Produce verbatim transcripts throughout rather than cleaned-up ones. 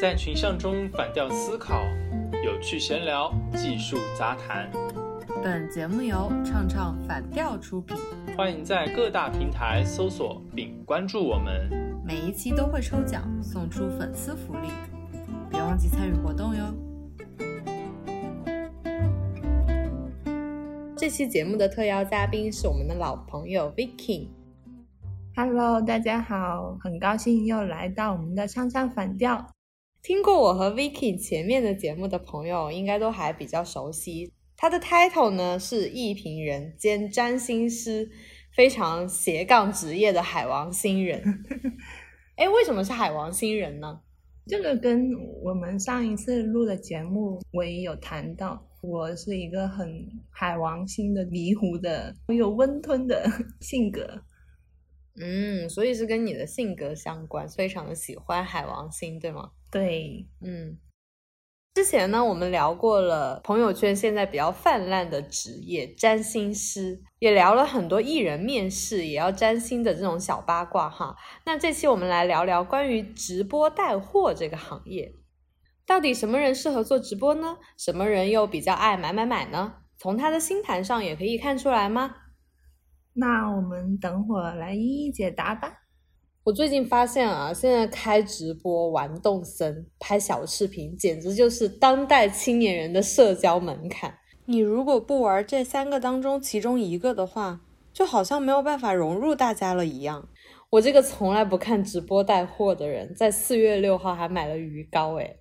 在群像中反调思考，有趣闲聊，技术杂谈。本节目由唱唱反调出品，欢迎在各大平台搜索并关注我们。每一期都会抽奖送出粉丝福利，别忘记参与活动哟。这期节目的特邀嘉宾是我们的老朋友 Viking。 Hello 大家好，很高兴又来到我们的唱唱反调。听过我和 Viking 前面的节目的朋友应该都还比较熟悉，他的 title 呢是艺评人兼占星师，非常斜杠职业的海王星人。诶，为什么是海王星人呢？这个跟我们上一次录的节目我也有谈到，我是一个很海王星的迷糊的，很有温吞的性格。嗯，所以是跟你的性格相关，非常的喜欢海王星，对吗？对，嗯。之前呢，我们聊过了朋友圈现在比较泛滥的职业占星师，也聊了很多艺人面试也要占星的这种小八卦哈。那这期我们来聊聊关于直播带货这个行业，到底什么人适合做直播呢？什么人又比较爱买买买呢？从他的星盘上也可以看出来吗？那我们等会儿来一一解答吧。我最近发现啊，现在开直播玩动森拍小视频简直就是当代青年人的社交门槛，你如果不玩这三个当中其中一个的话，就好像没有办法融入大家了一样。我这个从来不看直播带货的人在四月六号还买了鱼糕。诶，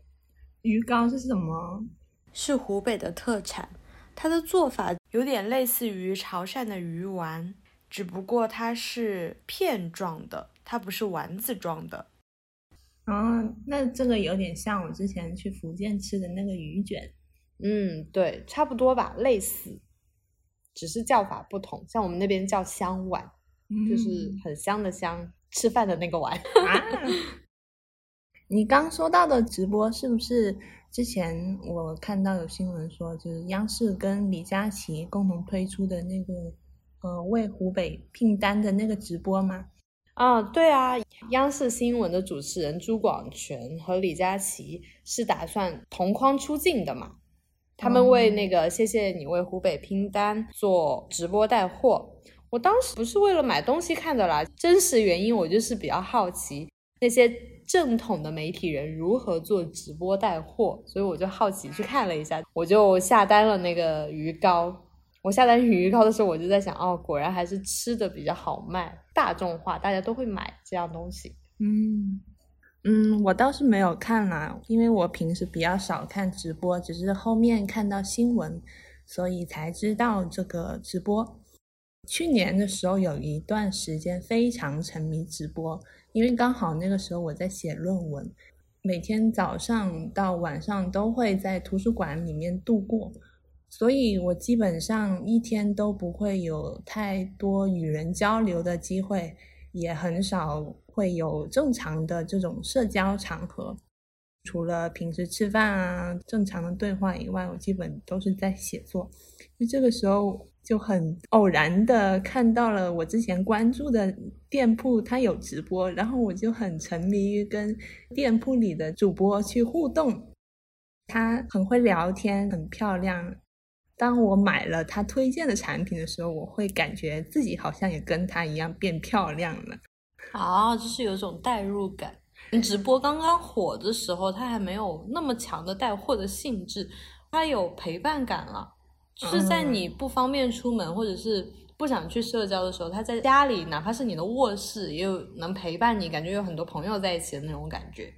鱼糕是什么？是湖北的特产，它的做法有点类似于潮汕的鱼丸，只不过它是片状的，它不是丸子状的。哦，那这个有点像我之前去福建吃的那个鱼卷。嗯，对，差不多吧，类似，只是叫法不同。像我们那边叫香丸，嗯，就是很香的香，吃饭的那个丸。啊，你刚说到的直播是不是之前我看到有新闻说，就是央视跟李佳琦共同推出的那个呃为湖北拼单的那个直播吗？啊，对啊，央视新闻的主持人朱广权和李佳琦是打算同框出镜的嘛，他们为那个谢谢你为湖北拼单做直播带货。我当时不是为了买东西看的啦，真实原因我就是比较好奇那些正统的媒体人如何做直播带货，所以我就好奇去看了一下，我就下单了那个鱼糕。我下单鱼糕的时候我就在想，哦，果然还是吃的比较好卖，大众化，大家都会买这样东西。嗯嗯，我倒是没有看啦，因为我平时比较少看直播，只是后面看到新闻所以才知道这个直播。去年的时候有一段时间非常沉迷直播，因为刚好那个时候我在写论文，每天早上到晚上都会在图书馆里面度过，所以我基本上一天都不会有太多与人交流的机会，也很少会有正常的这种社交场合。除了平时吃饭啊，正常的对话以外，我基本都是在写作。就这个时候就很偶然的看到了我之前关注的店铺它有直播，然后我就很沉迷于跟店铺里的主播去互动。她很会聊天，很漂亮。当我买了他推荐的产品的时候，我会感觉自己好像也跟他一样变漂亮了。啊，就是有种代入感。直播刚刚火的时候，他还没有那么强的带货的性质，他有陪伴感了。就是在你不方便出门或者是不想去社交的时候，他在家里，哪怕是你的卧室，也有能陪伴你，感觉有很多朋友在一起的那种感觉。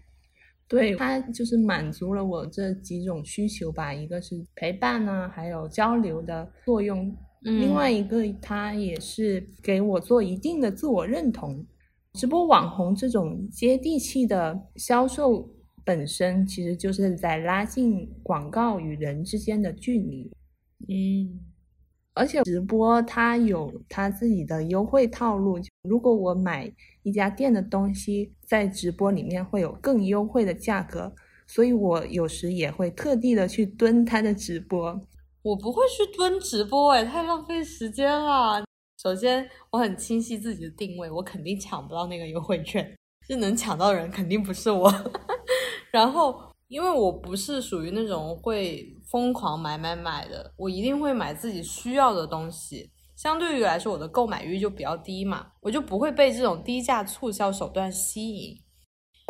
对，它就是满足了我这几种需求吧，一个是陪伴啊，还有交流的作用，嗯，另外一个它也是给我做一定的自我认同。直播网红这种接地气的销售本身其实就是在拉近广告与人之间的距离。嗯，而且直播它有它自己的优惠套路，如果我买一家店的东西在直播里面会有更优惠的价格，所以我有时也会特地的去蹲它的直播。我不会去蹲直播，哎，太浪费时间了。首先我很清晰自己的定位，我肯定抢不到那个优惠券，就能抢到的人肯定不是我然后因为我不是属于那种会疯狂买买买的，我一定会买自己需要的东西，相对于来说我的购买欲就比较低嘛，我就不会被这种低价促销手段吸引，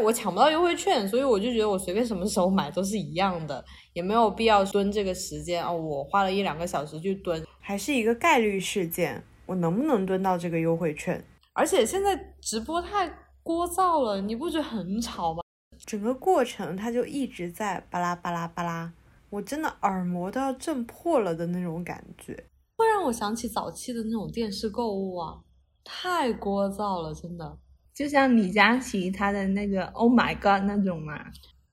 我抢不到优惠券，所以我就觉得我随便什么时候买都是一样的，也没有必要蹲这个时间哦，我花了一两个小时去蹲，还是一个概率事件，我能不能蹲到这个优惠券？而且现在直播太聒噪了，你不觉得很吵吗？整个过程它就一直在巴拉巴拉巴拉，我真的耳膜都要震破了的那种感觉，会让我想起早期的那种电视购物啊，太聒噪了，真的就像李佳琦他的那个 Oh my god 那种嘛。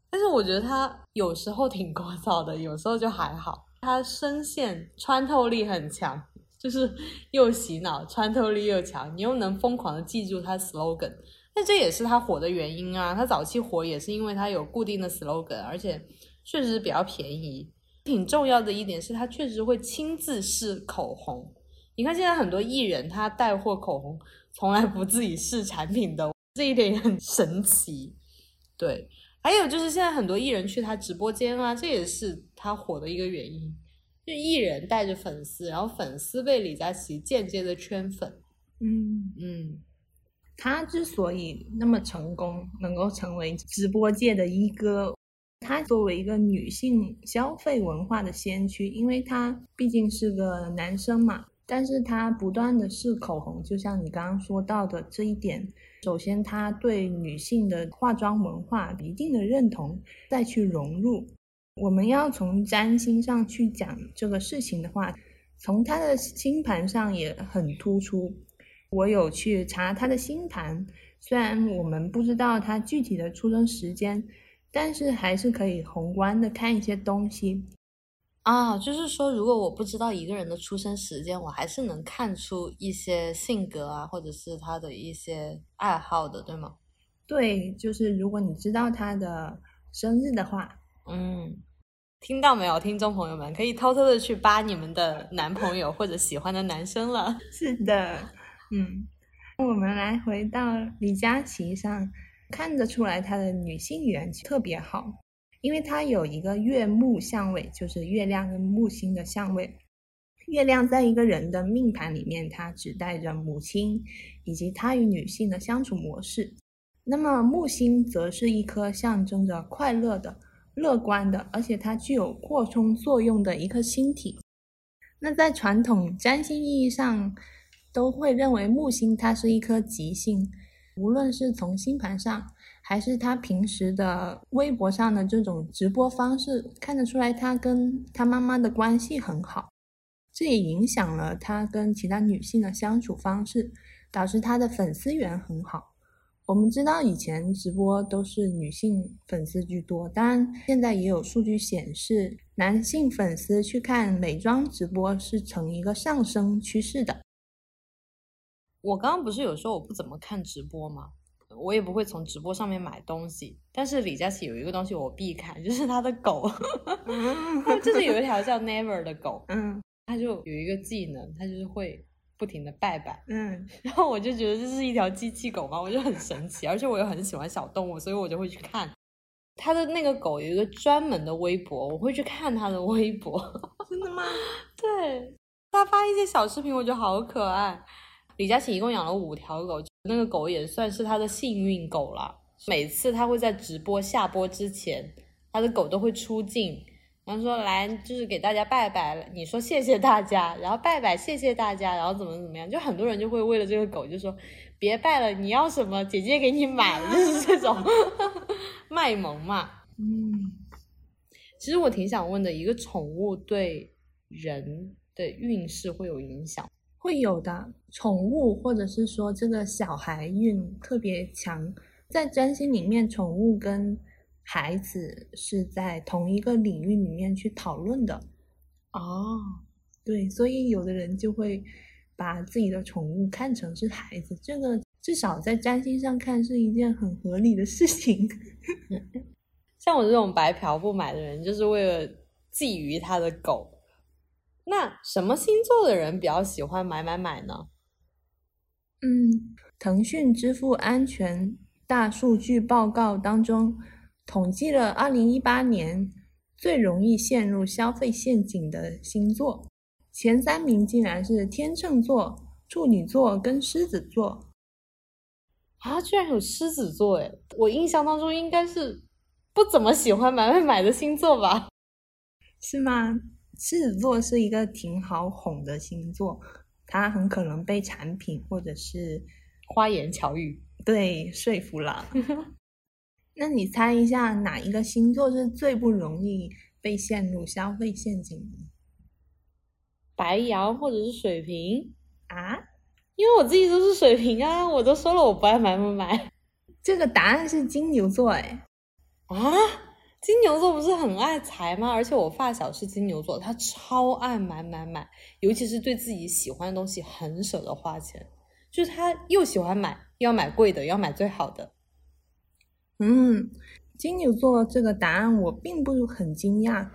但是我觉得他有时候挺聒噪的，有时候就还好，他声线穿透力很强，就是又洗脑穿透力又强，你又能疯狂的记住他 slogan， 但这也是他火的原因啊，他早期火也是因为他有固定的 slogan， 而且确实比较便宜，挺重要的一点是他确实会亲自试口红，你看现在很多艺人他带货口红从来不自己试产品的，这一点也很神奇。对，还有就是现在很多艺人去他直播间啊，这也是他火的一个原因，就艺人带着粉丝，然后粉丝被李佳琦间接的圈粉。嗯嗯，他之所以那么成功，能够成为直播界的一哥，她作为一个女性消费文化的先驱，因为她毕竟是个男生嘛，但是她不断的试口红，就像你刚刚说到的这一点，首先她对女性的化妆文化一定的认同，再去融入。我们要从占星上去讲这个事情的话，从她的星盘上也很突出，我有去查她的星盘，虽然我们不知道她具体的出生时间，但是还是可以宏观的看一些东西啊，就是说如果我不知道一个人的出生时间，我还是能看出一些性格啊，或者是他的一些爱好的，对吗？对，就是如果你知道他的生日的话。嗯，听到没有听众朋友们，可以偷偷的去扒你们的男朋友或者喜欢的男生了。是的。嗯，我们来回到李佳琦上，看得出来她的女性缘特别好，因为她有一个月木相位，就是月亮跟木星的相位。月亮在一个人的命盘里面，它指代着母亲以及她与女性的相处模式。那么木星则是一颗象征着快乐的、乐观的，而且它具有扩充作用的一颗星体。那在传统占星意义上，都会认为木星它是一颗吉星，无论是从星盘上还是他平时的微博上的这种直播方式，看得出来他跟他妈妈的关系很好，这也影响了他跟其他女性的相处方式，导致他的粉丝缘很好。我们知道以前直播都是女性粉丝居多，当然现在也有数据显示男性粉丝去看美妆直播是呈一个上升趋势的。我刚刚不是有说我不怎么看直播吗？我也不会从直播上面买东西，但是李佳琦有一个东西我必看，就是他的狗。就是有一条叫 Never 的狗，嗯，他就有一个技能，他就是会不停的拜拜，嗯，然后我就觉得这是一条机器狗嘛，我就很神奇，而且我又很喜欢小动物，所以我就会去看他的那个狗有一个专门的微博，我会去看他的微博。真的吗？对，他发一些小视频，我觉得好可爱。李佳琦一共养了五条狗，那个狗也算是他的幸运狗了。每次他会在直播下播之前，他的狗都会出镜，然后说来就是给大家拜拜，你说谢谢大家，然后拜拜谢谢大家，然后怎么怎么样，就很多人就会为了这个狗就说别拜了，你要什么姐姐给你买，就是这种卖萌嘛。嗯，其实我挺想问的，一个宠物对人的运势会有影响？会有的，宠物或者是说这个小孩运特别强，在占星里面宠物跟孩子是在同一个领域里面去讨论的。哦，对，所以有的人就会把自己的宠物看成是孩子，这个至少在占星上看是一件很合理的事情。像我这种白嫖不买的人，就是为了觊觎他的狗。那什么星座的人比较喜欢买买买呢？嗯，腾讯支付安全大数据报告当中统计了二零一八年最容易陷入消费陷阱的星座，前三名竟然是天秤座、处女座跟狮子座。啊，居然有狮子座哎！我印象当中应该是不怎么喜欢买买买的星座吧？是吗？狮子座是一个挺好哄的星座，它很可能被产品或者是花言巧语对说服了。那你猜一下哪一个星座是最不容易被陷入消费陷阱的？白羊或者是水瓶啊？因为我自己都是水瓶啊，我都说了我不爱买买买。这个答案是金牛座哎！啊，金牛座不是很爱财吗？而且我发小是金牛座，他超爱买买买，尤其是对自己喜欢的东西很舍得花钱，就是他又喜欢买，又要买贵的，又要买最好的。嗯，金牛座这个答案我并不很惊讶，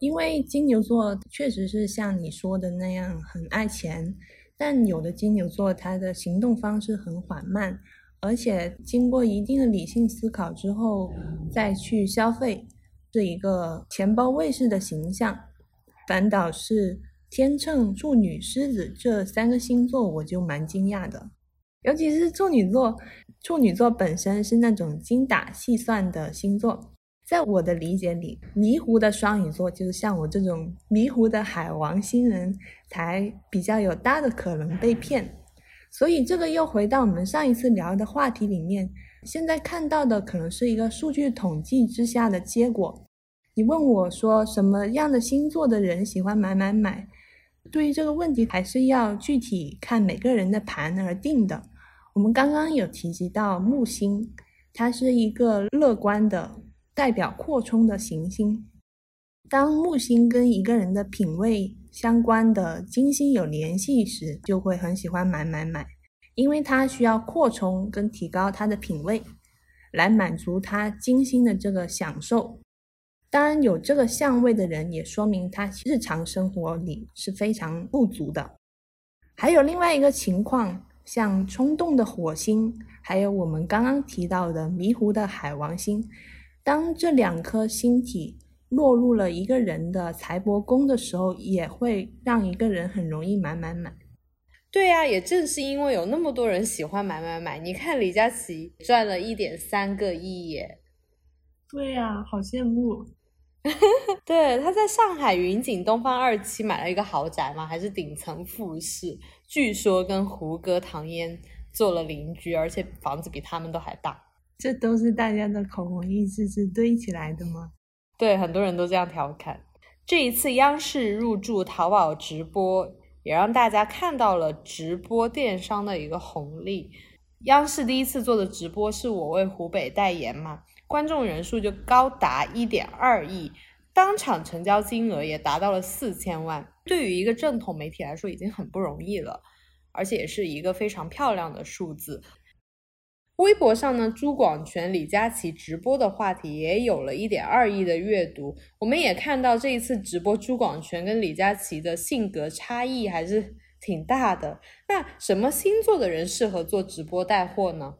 因为金牛座确实是像你说的那样很爱钱，但有的金牛座他的行动方式很缓慢，而且经过一定的理性思考之后再去消费，是一个钱包卫士的形象。反倒是天秤、处女、狮子这三个星座我就蛮惊讶的，尤其是处女座。处女座本身是那种精打细算的星座，在我的理解里，迷糊的双鱼座就是像我这种迷糊的海王星人才比较有大的可能被骗。所以这个又回到我们上一次聊的话题里面，现在看到的可能是一个数据统计之下的结果。你问我说什么样的星座的人喜欢买买买，对于这个问题还是要具体看每个人的盘而定的。我们刚刚有提及到木星，它是一个乐观的代表扩充的行星。当木星跟一个人的品味相关的金星有联系时，就会很喜欢买买买，因为它需要扩充跟提高它的品味，来满足它金星的这个享受。当然有这个相位的人也说明他日常生活里是非常富足的。还有另外一个情况，像冲动的火星，还有我们刚刚提到的迷糊的海王星，当这两颗星体落入了一个人的财帛宫的时候，也会让一个人很容易买买买。对啊，也正是因为有那么多人喜欢买买买，你看李佳琦赚了 一点三个亿耶。对啊，好羡慕。对，他在上海云锦东方二期买了一个豪宅嘛，还是顶层复式，据说跟胡歌、唐嫣做了邻居，而且房子比他们都还大。这都是大家的口红一字字堆起来的吗？对，很多人都这样调侃。这一次央视入驻淘宝直播，也让大家看到了直播电商的一个红利。央视第一次做的直播是我为湖北代言嘛，观众人数就高达 一点二亿，当场成交金额也达到了四千万，对于一个正统媒体来说已经很不容易了，而且也是一个非常漂亮的数字。微博上呢，朱广权、李佳琦直播的话题也有了 一点二亿的阅读。我们也看到这一次直播朱广权跟李佳琦的性格差异还是挺大的。那什么星座的人适合做直播带货呢？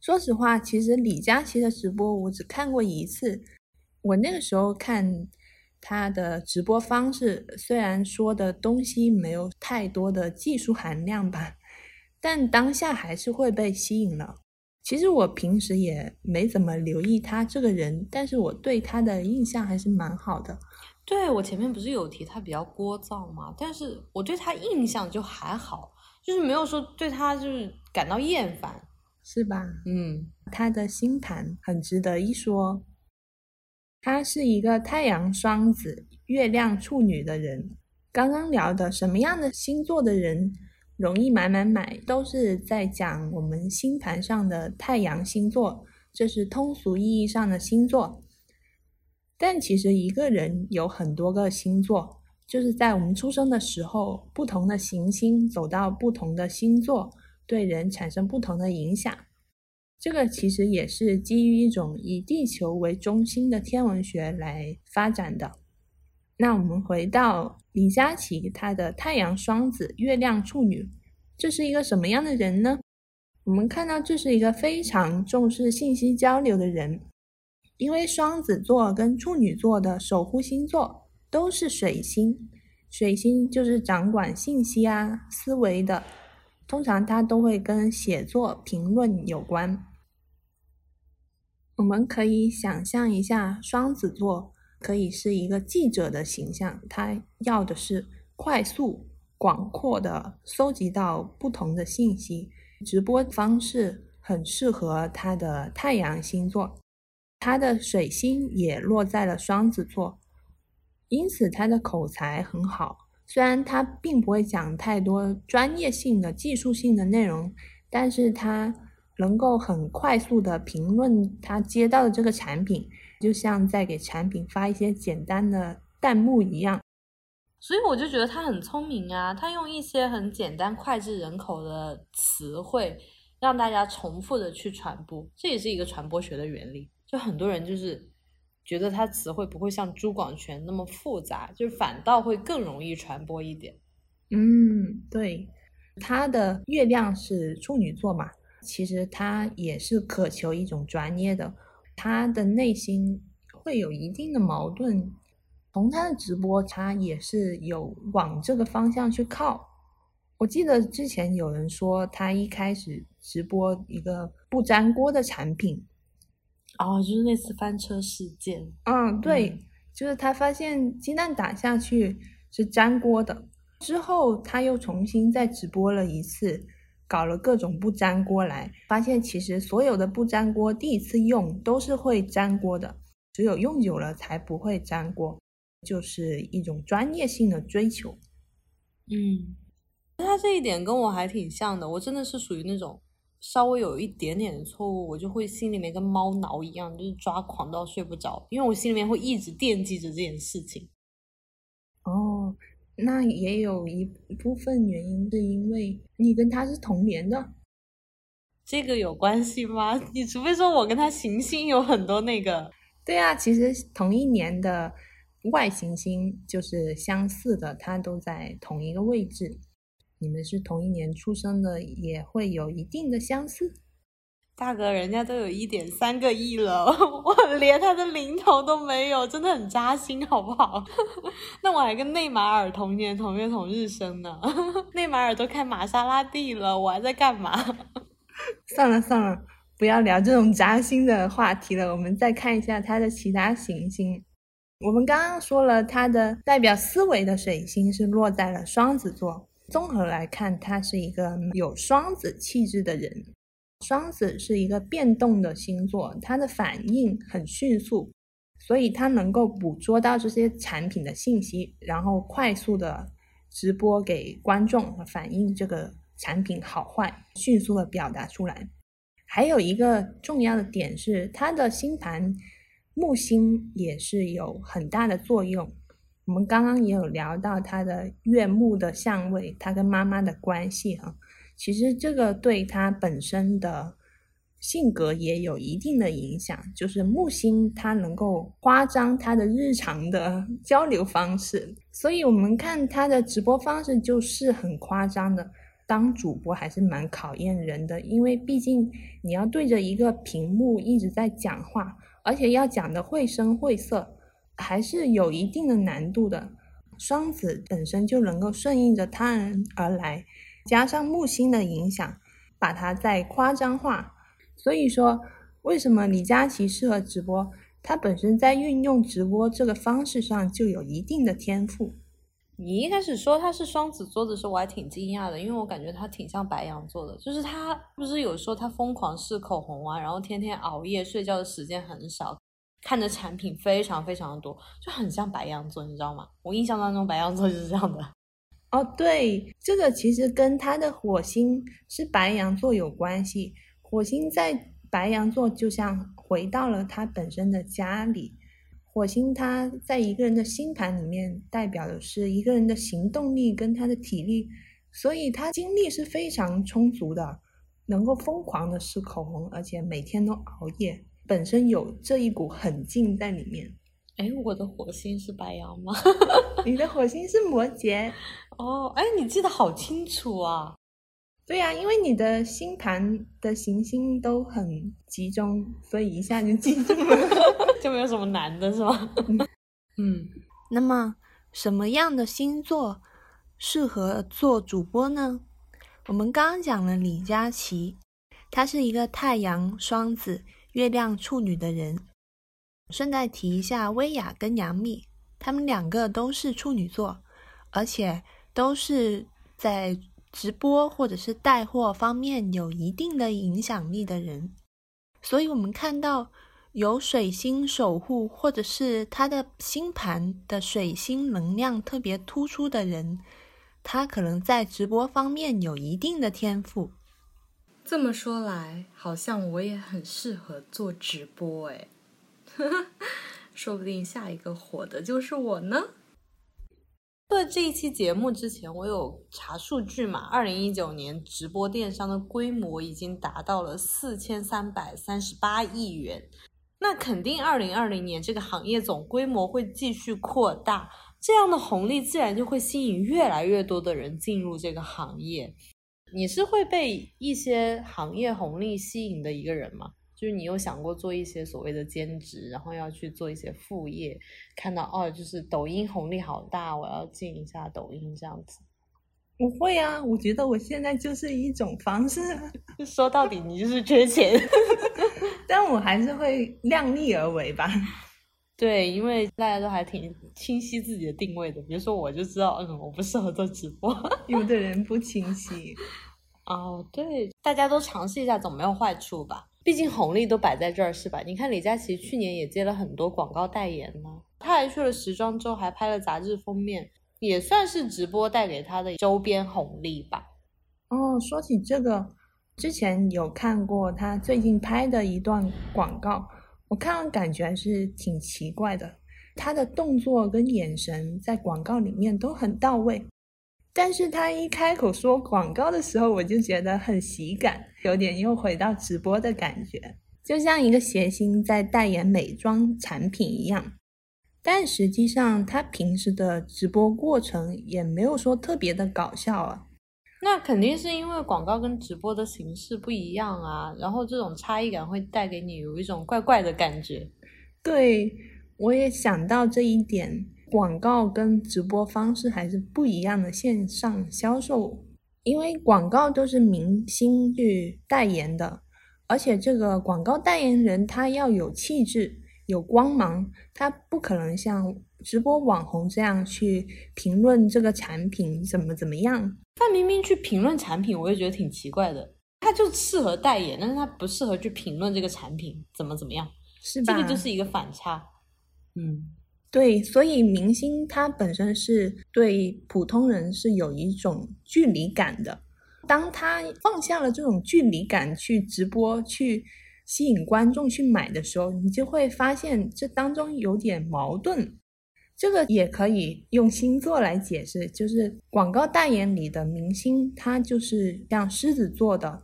说实话，其实李佳琦的直播我只看过一次，我那个时候看他的直播方式，虽然说的东西没有太多的技术含量吧，但当下还是会被吸引了。其实我平时也没怎么留意他这个人，但是我对他的印象还是蛮好的。对，我前面不是有提他比较聒噪嘛，但是我对他印象就还好，就是没有说对他就是感到厌烦，是吧？嗯，他的星盘很值得一说。他是一个太阳双子、月亮处女的人。刚刚聊的什么样的星座的人容易买买买，都是在讲我们星盘上的太阳星座，这是通俗意义上的星座。但其实一个人有很多个星座，就是在我们出生的时候，不同的行星走到不同的星座，对人产生不同的影响。这个其实也是基于一种以地球为中心的天文学来发展的。那我们回到李佳琦，他的太阳双子、月亮处女，这是一个什么样的人呢？我们看到这是一个非常重视信息交流的人，因为双子座跟处女座的守护星座都是水星，水星就是掌管信息啊、思维的，通常它都会跟写作、评论有关。我们可以想象一下，双子座可以是一个记者的形象，他要的是快速、广阔的搜集到不同的信息。直播方式很适合他的太阳星座，他的水星也落在了双子座，因此他的口才很好。虽然他并不会讲太多专业性的技术性的内容，但是他能够很快速的评论他接到的这个产品，就像在给产品发一些简单的弹幕一样。所以我就觉得他很聪明啊，他用一些很简单脍炙人口的词汇让大家重复的去传播，这也是一个传播学的原理。就很多人就是觉得他词汇不会像朱广权那么复杂，就反倒会更容易传播一点。嗯，对，他的月亮是处女座嘛，其实他也是渴求一种专业的，他的内心会有一定的矛盾。从他的直播，他也是有往这个方向去靠。我记得之前有人说他一开始直播一个不粘锅的产品，哦，就是那次翻车事件。嗯，对，嗯，就是他发现鸡蛋打下去是粘锅的，之后他又重新再直播了一次，搞了各种不粘锅来，发现其实所有的不粘锅第一次用都是会粘锅的，只有用久了才不会粘锅，就是一种专业性的追求。嗯，他这一点跟我还挺像的，我真的是属于那种稍微有一点点的错误，我就会心里面跟猫挠一样，就是抓狂到睡不着，因为我心里面会一直惦记着这件事情。哦，那也有一部分原因是因为你跟他是同年的，这个有关系吗？你除非说我跟他行星有很多那个。对啊，其实同一年的外行星就是相似的，它都在同一个位置。你们是同一年出生的，也会有一定的相似。大哥，人家都有一点三个亿了，我连他的零头都没有，真的很扎心，好不好？那我还跟内马尔同年同月同日生呢，内马尔都开玛莎拉蒂了，我还在干嘛？算了算了，不要聊这种扎心的话题了，我们再看一下他的其他行星。我们刚刚说了，他的代表思维的水星是落在了双子座。综合来看，他是一个有双子气质的人。双子是一个变动的星座，他的反应很迅速，所以他能够捕捉到这些产品的信息，然后快速的直播给观众反映这个产品好坏，迅速的表达出来。还有一个重要的点是，他的星盘木星也是有很大的作用。我们刚刚也有聊到他的月木的相位，他跟妈妈的关系哈，其实这个对他本身的性格也有一定的影响。就是木星他能够夸张他的日常的交流方式，所以我们看他的直播方式就是很夸张的。当主播还是蛮考验人的，因为毕竟你要对着一个屏幕一直在讲话，而且要讲的绘声绘色，还是有一定的难度的。双子本身就能够顺应着他人而来，加上木星的影响，把它再夸张化。所以说为什么李佳琦适合直播，他本身在运用直播这个方式上就有一定的天赋。你一开始说他是双子座的时候，我还挺惊讶的，因为我感觉他挺像白羊座的，就是他不是有说他疯狂试口红啊，然后天天熬夜，睡觉的时间很少，看的产品非常非常的多，就很像白羊座，你知道吗？我印象当中白羊座就是这样的。哦，对，这个其实跟他的火星是白羊座有关系。火星在白羊座就像回到了他本身的家里。火星他在一个人的星盘里面代表的是一个人的行动力跟他的体力，所以他精力是非常充足的，能够疯狂的吃口红，而且每天都熬夜，本身有这一股狠劲在里面。哎，我的火星是白羊吗？你的火星是摩羯。哦，哎，你记得好清楚啊。对呀、啊，因为你的星盘的行星都很集中，所以一下就记住了，就没有什么难的是吧？嗯，那么什么样的星座适合做主播呢？我们刚刚讲了李佳琦，他是一个太阳双子、月亮处女的人。顺带提一下，薇娅跟杨幂，他们两个都是处女座，而且都是在直播或者是带货方面有一定的影响力的人，所以我们看到有水星守护或者是他的星盘的水星能量特别突出的人，他可能在直播方面有一定的天赋。这么说来好像我也很适合做直播哎，说不定下一个火的就是我呢。做这一期节目之前我有查数据嘛，二零一九年直播电商的规模已经达到了四千三百三十八亿元，那肯定二零二零年这个行业总规模会继续扩大，这样的红利自然就会吸引越来越多的人进入这个行业。你是会被一些行业红利吸引的一个人吗？就是你有想过做一些所谓的兼职，然后要去做一些副业，看到哦，就是抖音红利好大，我要进一下抖音这样子？我会啊，我觉得我现在就是一种方式。说到底你就是缺钱。但我还是会量力而为吧。对，因为大家都还挺清晰自己的定位的，比如说我就知道嗯，我不适合做直播。有的人不清晰。哦，对，大家都尝试一下总没有坏处吧，毕竟红利都摆在这儿是吧？你看李佳琦去年也接了很多广告代言呢，他还去了时装周，还拍了杂志封面，也算是直播带给他的周边红利吧。哦，说起这个，之前有看过他最近拍的一段广告，我看了感觉还是挺奇怪的，他的动作跟眼神在广告里面都很到位，但是他一开口说广告的时候，我就觉得很喜感，有点又回到直播的感觉，就像一个谐星在代言美妆产品一样。但实际上他平时的直播过程也没有说特别的搞笑啊。那肯定是因为广告跟直播的形式不一样啊，然后这种差异感会带给你有一种怪怪的感觉。对，我也想到这一点，广告跟直播方式还是不一样的线上销售，因为广告都是明星去代言的，而且这个广告代言人他要有气质有光芒，他不可能像直播网红这样去评论这个产品怎么怎么样。范冰冰去评论产品我也觉得挺奇怪的，他就适合代言，但是他不适合去评论这个产品怎么怎么样，是吧？这个就是一个反差。嗯，对，所以明星他本身是对普通人是有一种距离感的，当他放下了这种距离感去直播去吸引观众去买的时候，你就会发现这当中有点矛盾。这个也可以用星座来解释，就是广告代言里的明星他就是像狮子座的，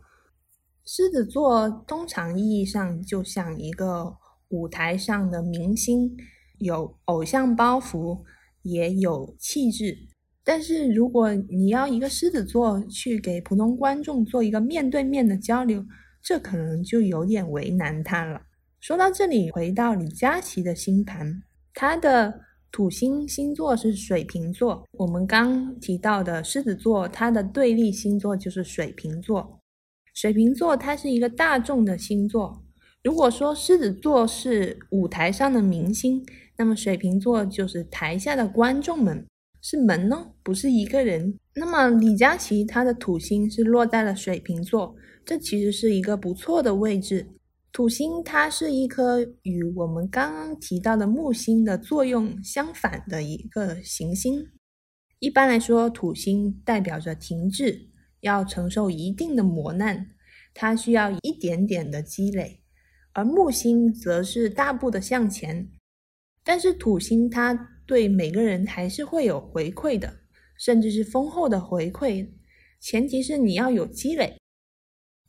狮子座通常意义上就像一个舞台上的明星，有偶像包袱也有气质，但是如果你要一个狮子座去给普通观众做一个面对面的交流，这可能就有点为难他了。说到这里，回到李佳琦的星盘，他的土星星座是水瓶座，我们刚提到的狮子座他的对立星座就是水瓶座。水瓶座他是一个大众的星座，如果说狮子座是舞台上的明星，那么水瓶座就是台下的观众们，是门哦，不是一个人。那么李佳琦他的土星是落在了水瓶座，这其实是一个不错的位置。土星它是一颗与我们刚刚提到的木星的作用相反的一个行星，一般来说土星代表着停滞，要承受一定的磨难，它需要一点点的积累，而木星则是大步的向前。但是土星它对每个人还是会有回馈的，甚至是丰厚的回馈，前提是你要有积累。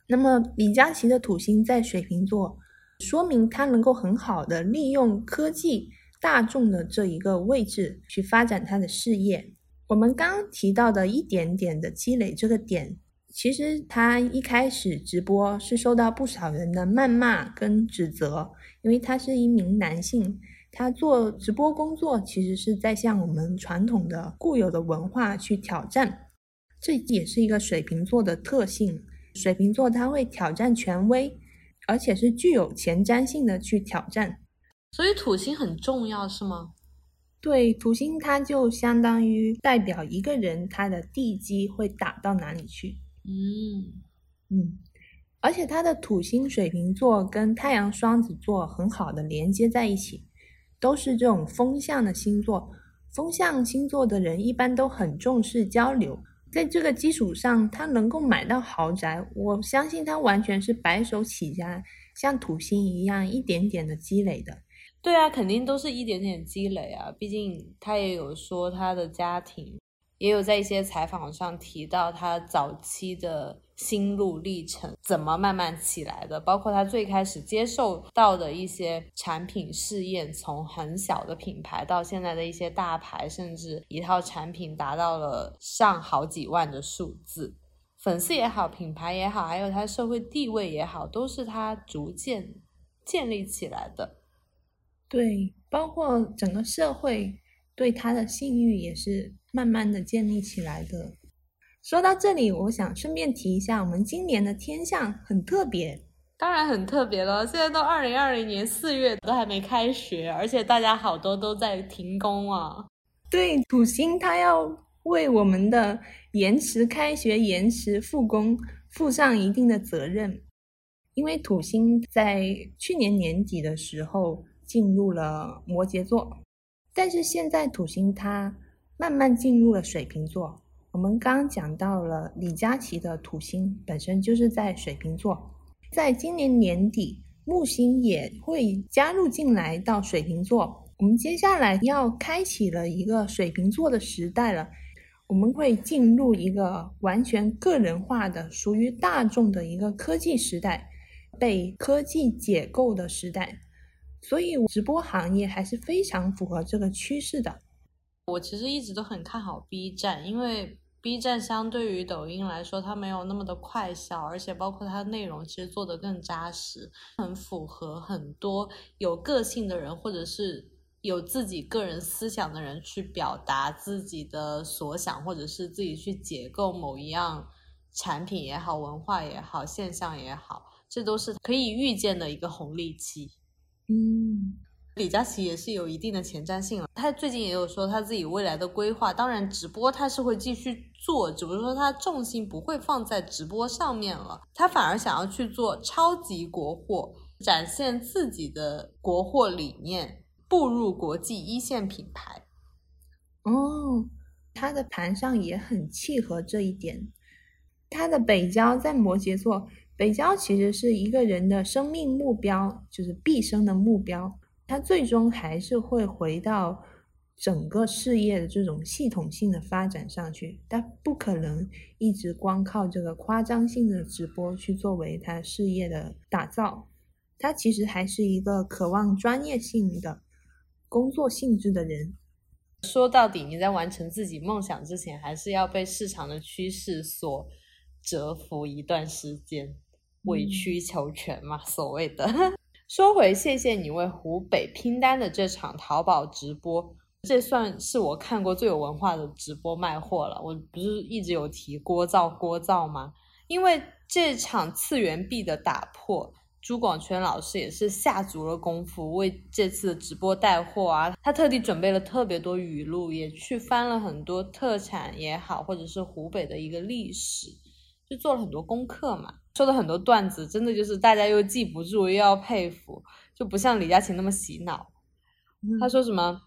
那么李佳琦的土星在水瓶座，说明他能够很好的利用科技大众的这一个位置去发展他的事业。我们刚刚提到的一点点的积累这个点，其实他一开始直播是受到不少人的谩骂跟指责，因为他是一名男性，他做直播工作其实是在向我们传统的固有的文化去挑战，这也是一个水瓶座的特性。水瓶座他会挑战权威，而且是具有前瞻性的去挑战。所以土星很重要是吗？对，土星它就相当于代表一个人他的地基会打到哪里去。嗯嗯，而且他的土星水瓶座跟太阳双子座很好的连接在一起，都是这种风象的星座。风象星座的人一般都很重视交流，在这个基础上他能够买到豪宅，我相信他完全是白手起家，像土星一样一点点的积累的。对啊，肯定都是一点点积累啊，毕竟他也有说他的家庭，也有在一些采访上提到他早期的心路历程怎么慢慢起来的，包括他最开始接受到的一些产品试验，从很小的品牌到现在的一些大牌，甚至一套产品达到了上好几万的数字，粉丝也好，品牌也好，还有他社会地位也好，都是他逐渐建立起来的。对，包括整个社会对他的信誉也是慢慢的建立起来的。说到这里，我想顺便提一下，我们今年的天象很特别。当然很特别了，现在都二零二零年四月都还没开学，而且大家好多都在停工啊。对，土星它要为我们的延迟开学、延迟复工负上一定的责任，因为土星在去年年底的时候进入了摩羯座，但是现在土星它慢慢进入了水瓶座。我们刚刚讲到了李佳琦的土星本身就是在水瓶座，在今年年底木星也会加入进来到水瓶座，我们接下来要开启了一个水瓶座的时代了，我们会进入一个完全个人化的属于大众的一个科技时代，被科技解构的时代，所以直播行业还是非常符合这个趋势的。我其实一直都很看好 B 站，因为 B 站相对于抖音来说它没有那么的快消，而且包括它内容其实做得更扎实，很符合很多有个性的人或者是有自己个人思想的人去表达自己的所想，或者是自己去解构某一样产品也好，文化也好，现象也好，这都是可以预见的一个红利期。嗯，李佳琦也是有一定的前瞻性了，他最近也有说他自己未来的规划，当然直播他是会继续做，只不过说他重心不会放在直播上面了，他反而想要去做超级国货，展现自己的国货理念，步入国际一线品牌。哦，他的盘上也很契合这一点。他的北交在摩羯座，北交其实是一个人的生命目标，就是毕生的目标，他最终还是会回到整个事业的这种系统性的发展上去，他不可能一直光靠这个夸张性的直播去作为他事业的打造，他其实还是一个渴望专业性的工作性质的人。说到底，你在完成自己梦想之前，还是要被市场的趋势所折服一段时间，委曲求全嘛，所谓的。说回谢谢你为湖北拼单的这场淘宝直播，这算是我看过最有文化的直播卖货了。我不是一直有提郭造郭造吗？因为这场次元壁的打破，朱广权老师也是下足了功夫，为这次的直播带货啊，他特地准备了特别多语录，也去翻了很多特产也好，或者是湖北的一个历史，就做了很多功课嘛，说的很多段子真的就是大家又记不住又要佩服，就不像李佳琦那么洗脑。他说什么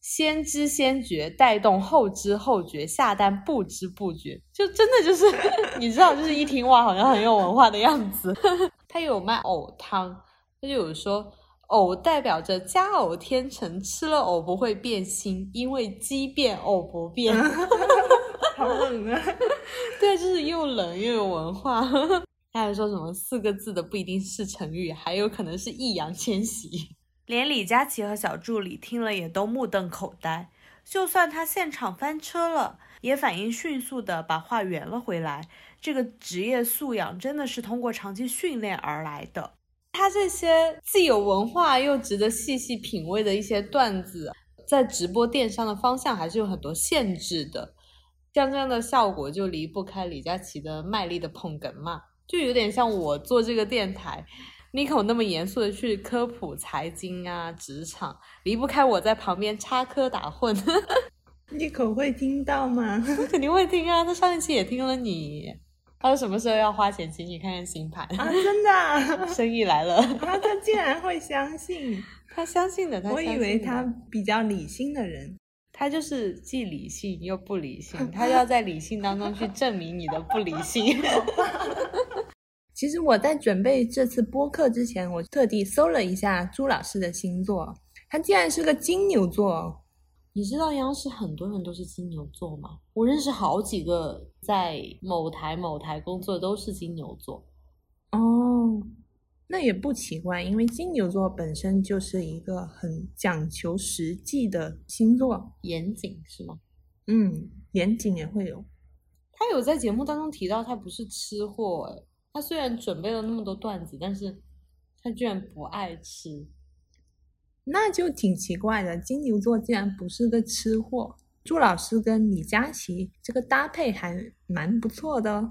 先知先觉带动后知后觉下单不知不觉，就真的就是你知道，就是一听哇好像很有文化的样子。他有卖藕汤，他就有说藕代表着佳偶天成，吃了藕不会变心，因为鸡变藕不变。好冷啊！对，就是又冷又有文化。他还说什么四个字的不一定是成语，还有可能是易烊千玺。连李佳琦和小助理听了也都目瞪口呆。就算他现场翻车了，也反应迅速地把话圆了回来。这个职业素养真的是通过长期训练而来的。他这些既有文化又值得细细品味的一些段子，在直播电商的方向还是有很多限制的。像这样的效果就离不开李佳琦的卖力的捧哏嘛，就有点像我做这个电台 Niko 那么严肃的去科普财经啊职场，离不开我在旁边插科打诨。Nicole 会听到吗？肯定会听啊，他上一期也听了你。他说什么时候要花钱请你看看星盘啊？真的、啊，生意来了啊！他竟然会相信，他相信的。他相信的我以为他比较理性的人，他就是既理性又不理性，他要在理性当中去证明你的不理性。其实我在准备这次播客之前，我特地搜了一下朱老师的星座，他竟然是个金牛座。你知道央视很多人都是金牛座吗？我认识好几个在某台某台工作都是金牛座。哦，那也不奇怪，因为金牛座本身就是一个很讲求实际的星座，严谨是吗？嗯，严谨也会有。他有在节目当中提到他不是吃货、欸、他虽然准备了那么多段子，但是他居然不爱吃，那就挺奇怪的，金牛座竟然不是个吃货。朱老师跟李佳琦这个搭配还蛮不错的。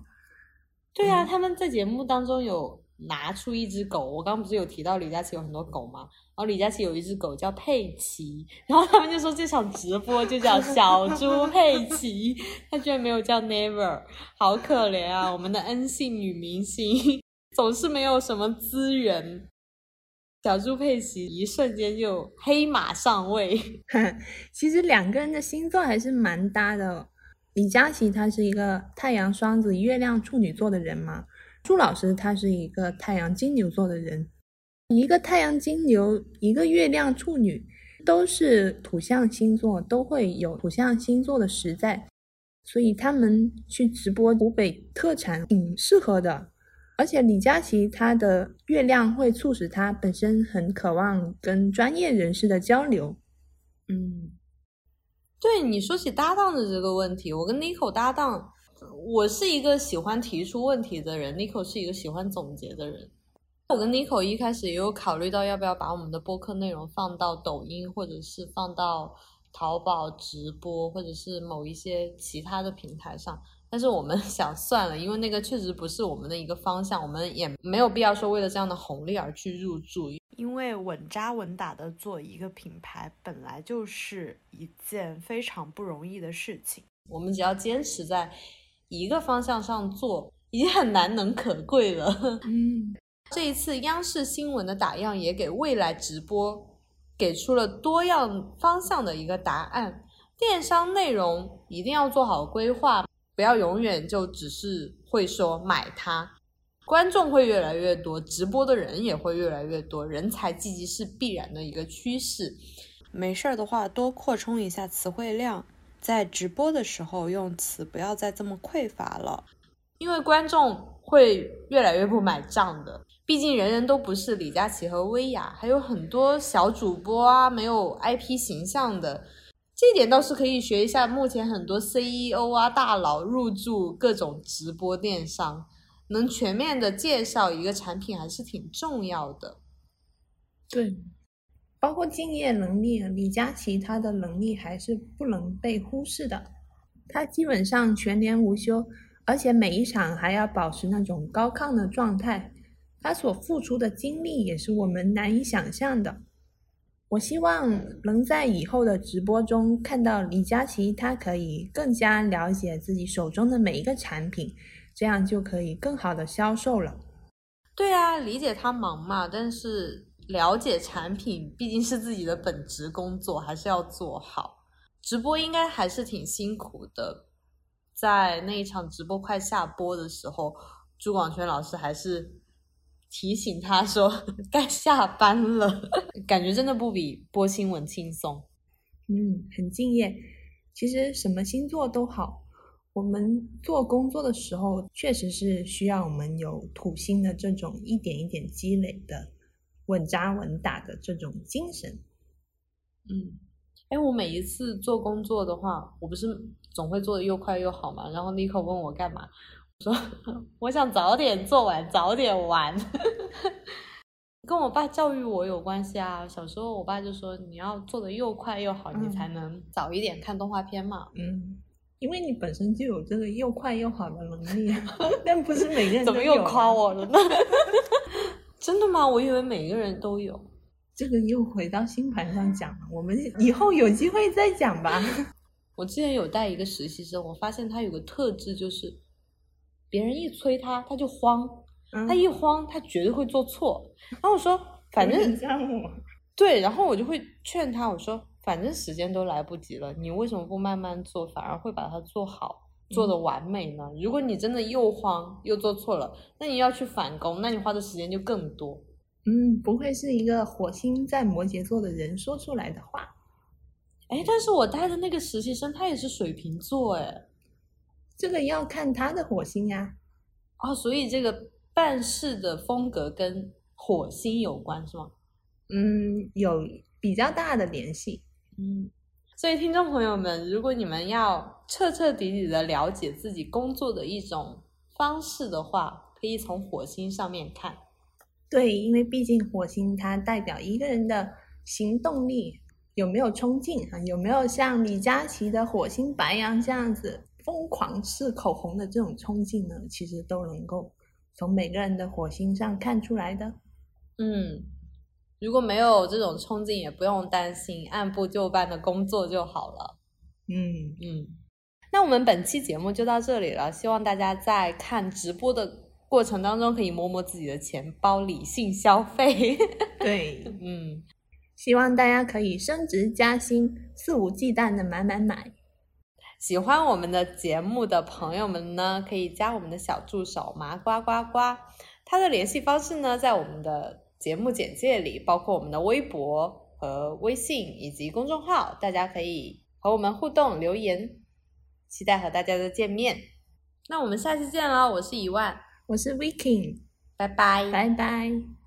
对啊、嗯、他们在节目当中有拿出一只狗，我刚刚不是有提到李佳琦有很多狗吗？然后李佳琦有一只狗叫佩奇，然后他们就说这场直播就叫小猪佩奇，他居然没有叫 Never， 好可怜啊，我们的恩姓女明星总是没有什么资源。小猪佩奇一瞬间就黑马上位。其实两个人的星座还是蛮搭的，李佳琦他是一个太阳双子月亮处女座的人嘛，朱老师他是一个太阳金牛座的人。一个太阳金牛，一个月亮处女，都是土象星座，都会有土象星座的实在，所以他们去直播湖北特产挺适合的。而且李佳琦他的月亮会促使他本身很渴望跟专业人士的交流。嗯，对，你说起搭档的这个问题，我跟 Nicole 搭档，我是一个喜欢提出问题的人， Nicole 是一个喜欢总结的人。我跟 Nicole 一开始也有考虑到要不要把我们的播客内容放到抖音，或者是放到淘宝直播，或者是某一些其他的平台上，但是我们想算了，因为那个确实不是我们的一个方向，我们也没有必要说为了这样的红利而去入驻，因为稳扎稳打的做一个品牌本来就是一件非常不容易的事情。我们只要坚持在一个方向上做，已经很难能可贵了。嗯，这一次央视新闻的打样也给未来直播给出了多样方向的一个答案。电商内容一定要做好规划，不要永远就只是会说买它。观众会越来越多，直播的人也会越来越多，人才济济是必然的一个趋势。没事的话多扩充一下词汇量，在直播的时候用词不要再这么匮乏了，因为观众会越来越不买账的。毕竟人人都不是李佳琦和薇娅，还有很多小主播啊，没有 I P 形象的，这点倒是可以学一下。目前很多 C E O 啊大佬入驻各种直播电商，能全面的介绍一个产品还是挺重要的。对，包括敬业能力，李佳琦他的能力还是不能被忽视的，他基本上全年无休，而且每一场还要保持那种高亢的状态，他所付出的精力也是我们难以想象的。我希望能在以后的直播中看到李佳琦，他可以更加了解自己手中的每一个产品，这样就可以更好的销售了。对啊，理解他忙嘛，但是了解产品毕竟是自己的本职工作，还是要做好。直播应该还是挺辛苦的，在那一场直播快下播的时候，朱广权老师还是提醒他说该下班了，感觉真的不比播新闻轻松。嗯，很敬业。其实什么星座都好，我们做工作的时候确实是需要我们有土星的这种一点一点积累的稳扎稳打的这种精神。嗯，哎，我每一次做工作的话，我不是总会做的又快又好嘛。然后 Niko 问我干嘛，我说我想早点做完，早点玩。跟我爸教育我有关系啊，小时候我爸就说你要做的又快又好，嗯、你才能早一点看动画片嘛。嗯，因为你本身就有这个又快又好的能力，但不是每个人都有。怎么又夸我了呢？真的吗？我以为每个人都有。这个又回到星盘上讲了，我们以后有机会再讲吧。我之前有带一个实习生，我发现他有个特质，就是别人一催他，他就慌。嗯、他一慌他绝对会做错，然后我说反正对，然后我就会劝他，我说反正时间都来不及了，你为什么不慢慢做，反而会把它做好，做得完美呢？嗯、如果你真的又慌又做错了，那你要去返工，那你花的时间就更多。嗯，不愧是一个火星在摩羯座的人说出来的话。哎，但是我带的那个实习生他也是水瓶座，哎，这个要看他的火星呀。啊、哦，所以这个办事的风格跟火星有关是吗？嗯，有比较大的联系。嗯，所以听众朋友们，如果你们要彻彻底底的了解自己工作的一种方式的话，可以从火星上面看。对，因为毕竟火星它代表一个人的行动力有没有冲劲啊，有没有像李佳琦的火星白羊这样子疯狂试口红的这种冲劲呢，其实都能够从每个人的火星上看出来的。嗯，如果没有这种冲劲也不用担心，按部就班的工作就好了。嗯嗯，那我们本期节目就到这里了，希望大家在看直播的过程当中可以摸摸自己的钱包，理性消费。对，嗯，希望大家可以升职加薪，肆无忌惮的买买买。喜欢我们的节目的朋友们呢，可以加我们的小助手麻瓜呱呱，他的联系方式呢在我们的节目简介里，包括我们的微博和微信以及公众号，大家可以和我们互动留言，期待和大家的见面。那我们下期见了，我是一万，我是 Viking， 拜拜拜拜。